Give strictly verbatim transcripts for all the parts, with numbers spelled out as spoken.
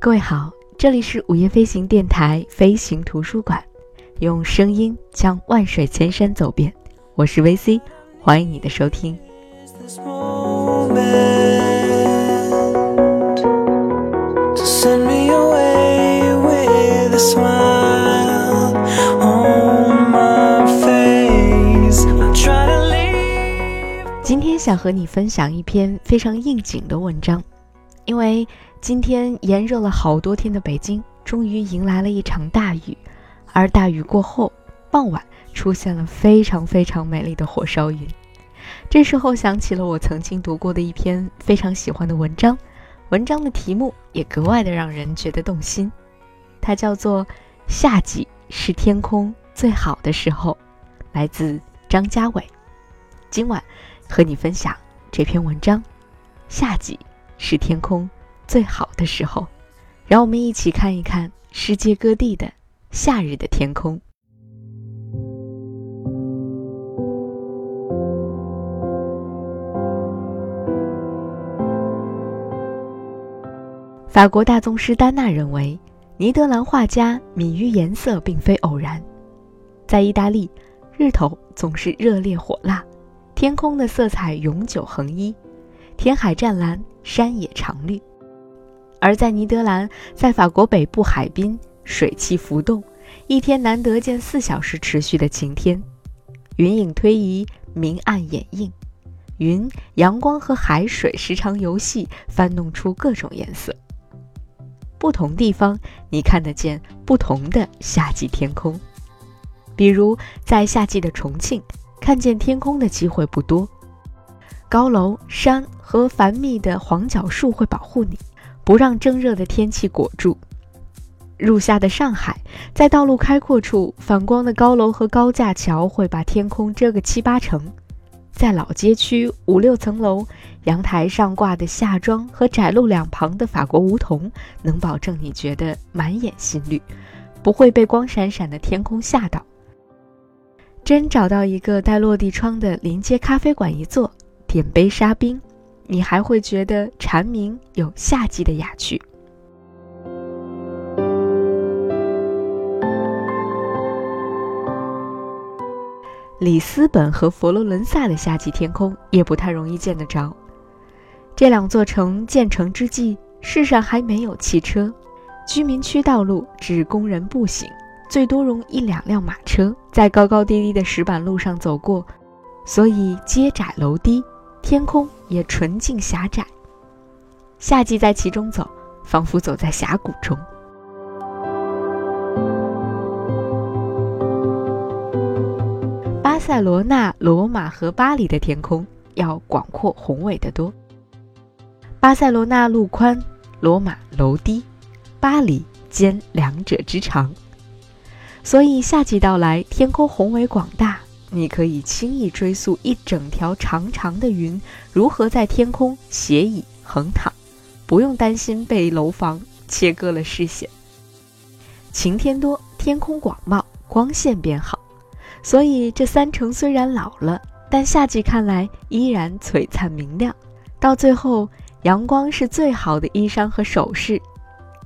各位好，这里是午夜飞行电台飞行图书馆，用声音将万水千山走遍。我是 V C， 欢迎你的收听。今天想和你分享一篇非常应景的文章，因为今天炎热了好多天的北京终于迎来了一场大雨，而大雨过后傍晚出现了非常非常美丽的火烧云。这时候想起了我曾经读过的一篇非常喜欢的文章，文章的题目也格外的让人觉得动心，它叫做《夏季是天空最好的时候》，来自张家伟。今晚和你分享这篇文章《夏季是天空最好的时候》，让我们一起看一看世界各地的夏日的天空。法国大宗师丹纳认为，尼德兰画家敏于颜色并非偶然。在意大利，日头总是热烈火辣，天空的色彩永久横一，天海湛蓝，山野常绿。而在尼德兰，在法国北部海滨，水汽浮动，一天难得见四小时持续的晴天，云影推移，明暗掩映，云、阳光和海水时常游戏，翻弄出各种颜色。不同地方你看得见不同的夏季天空，比如在夏季的重庆，看见天空的机会不多，高楼、山和繁密的黄角树会保护你，不让蒸热的天气裹住。入夏的上海，在道路开阔处，反光的高楼和高架桥会把天空遮个七八成。在老街区，五六层楼阳台上挂的夏装和窄路两旁的法国梧桐，能保证你觉得满眼新绿，不会被光闪闪的天空吓到。真找到一个带落地窗的临街咖啡馆一坐，点杯沙冰，你还会觉得蝉鸣有夏季的雅趣。里斯本和佛罗伦萨的夏季天空也不太容易见得着。这两座城建成之际，世上还没有汽车，居民区道路只供人步行，最多容一两辆马车在高高低低的石板路上走过，所以街窄楼低，天空也纯净狭窄。夏季在其中走，仿佛走在峡谷中。巴塞罗那、罗马和巴黎的天空要广阔宏伟得多。巴塞罗那路宽，罗马楼低，巴黎兼两者之长。所以夏季到来，天空宏伟广大，你可以轻易追溯一整条长长的云如何在天空斜倚横躺，不用担心被楼房切割了视线。晴天多，天空广袤，光线变好，所以这三城虽然老了，但夏季看来依然璀璨明亮。到最后，阳光是最好的衣裳和首饰。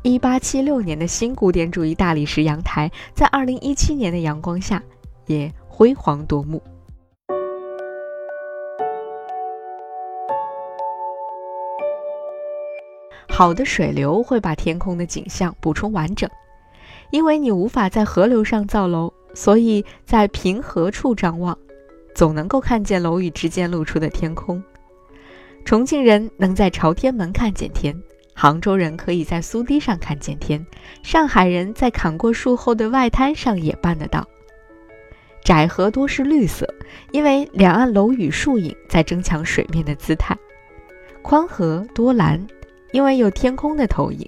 一八七六年的新古典主义大理石阳台，在二零一七年的阳光下也辉煌夺目。好的水流会把天空的景象补充完整，因为你无法在河流上造楼，所以在平河处张望，总能够看见楼宇之间露出的天空。重庆人能在朝天门看见天，杭州人可以在苏堤上看见天，上海人在砍过树后的外滩上也办得到。窄河多是绿色，因为两岸楼宇树影在争抢水面的姿态；宽河多蓝，因为有天空的投影。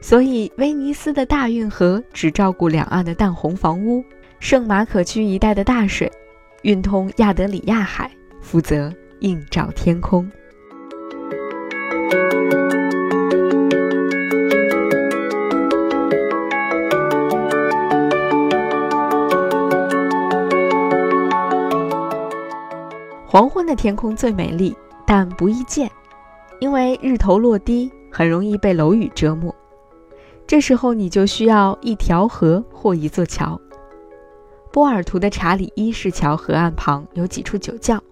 所以威尼斯的大运河只照顾两岸的淡红房屋，圣马可区一带的大水运通亚得里亚海，负责映照天空。黄昏的天空最美丽，但不易见，因为日头落低，很容易被楼宇遮没。这时候你就需要一条河或一座桥。波尔图的查理一世桥河岸旁有几处酒窖，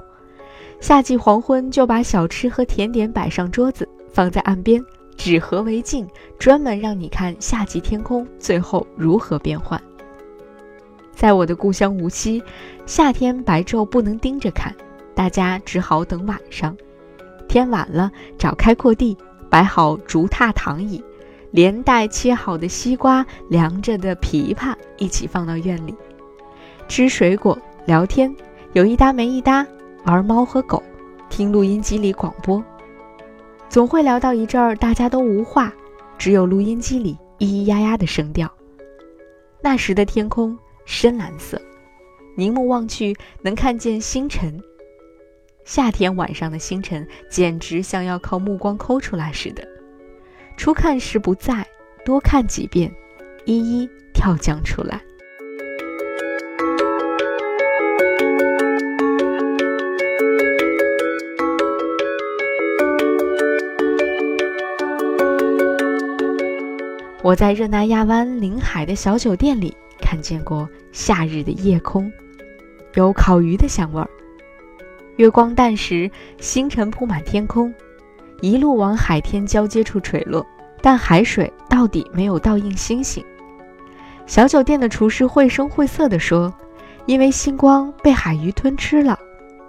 夏季黄昏就把小吃和甜点摆上桌子，放在岸边，指河为镜，专门让你看夏季天空最后如何变幻。在我的故乡无锡，夏天白昼不能盯着看，大家只好等晚上。天晚了，找开阔地，摆好竹榻躺椅，连带切好的西瓜、凉着的枇杷一起放到院里，吃水果、聊天，有一搭没一搭，玩猫和狗，听录音机里广播。总会聊到一阵儿，大家都无话，只有录音机里咿咿呀呀的声调。那时的天空深蓝色，凝目望去能看见星辰。夏天晚上的星辰简直像要靠目光抠出来似的，初看时不在，多看几遍，一一跳将出来。我在热那亚湾临海的小酒店里看见过夏日的夜空，有烤鱼的香味儿。月光淡时，星辰铺满天空，一路往海天交接处垂落，但海水到底没有倒映星星。小酒店的厨师绘声绘色地说，因为星光被海鱼吞吃了，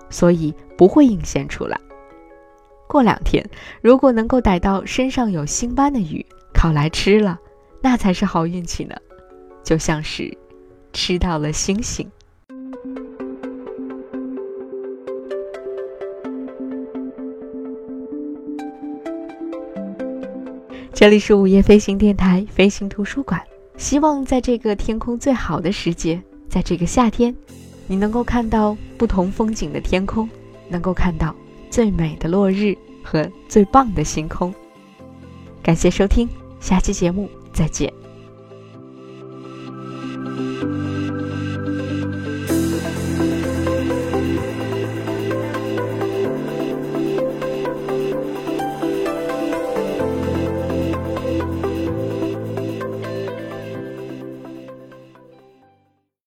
所以不会映现出来。过两天，如果能够逮到身上有星斑的鱼，烤来吃了，那才是好运气呢，就像是吃到了星星。这里是午夜飞行电台飞行图书馆，希望在这个天空最好的时节，在这个夏天，你能够看到不同风景的天空，能够看到最美的落日和最棒的星空。感谢收听，下期节目再见。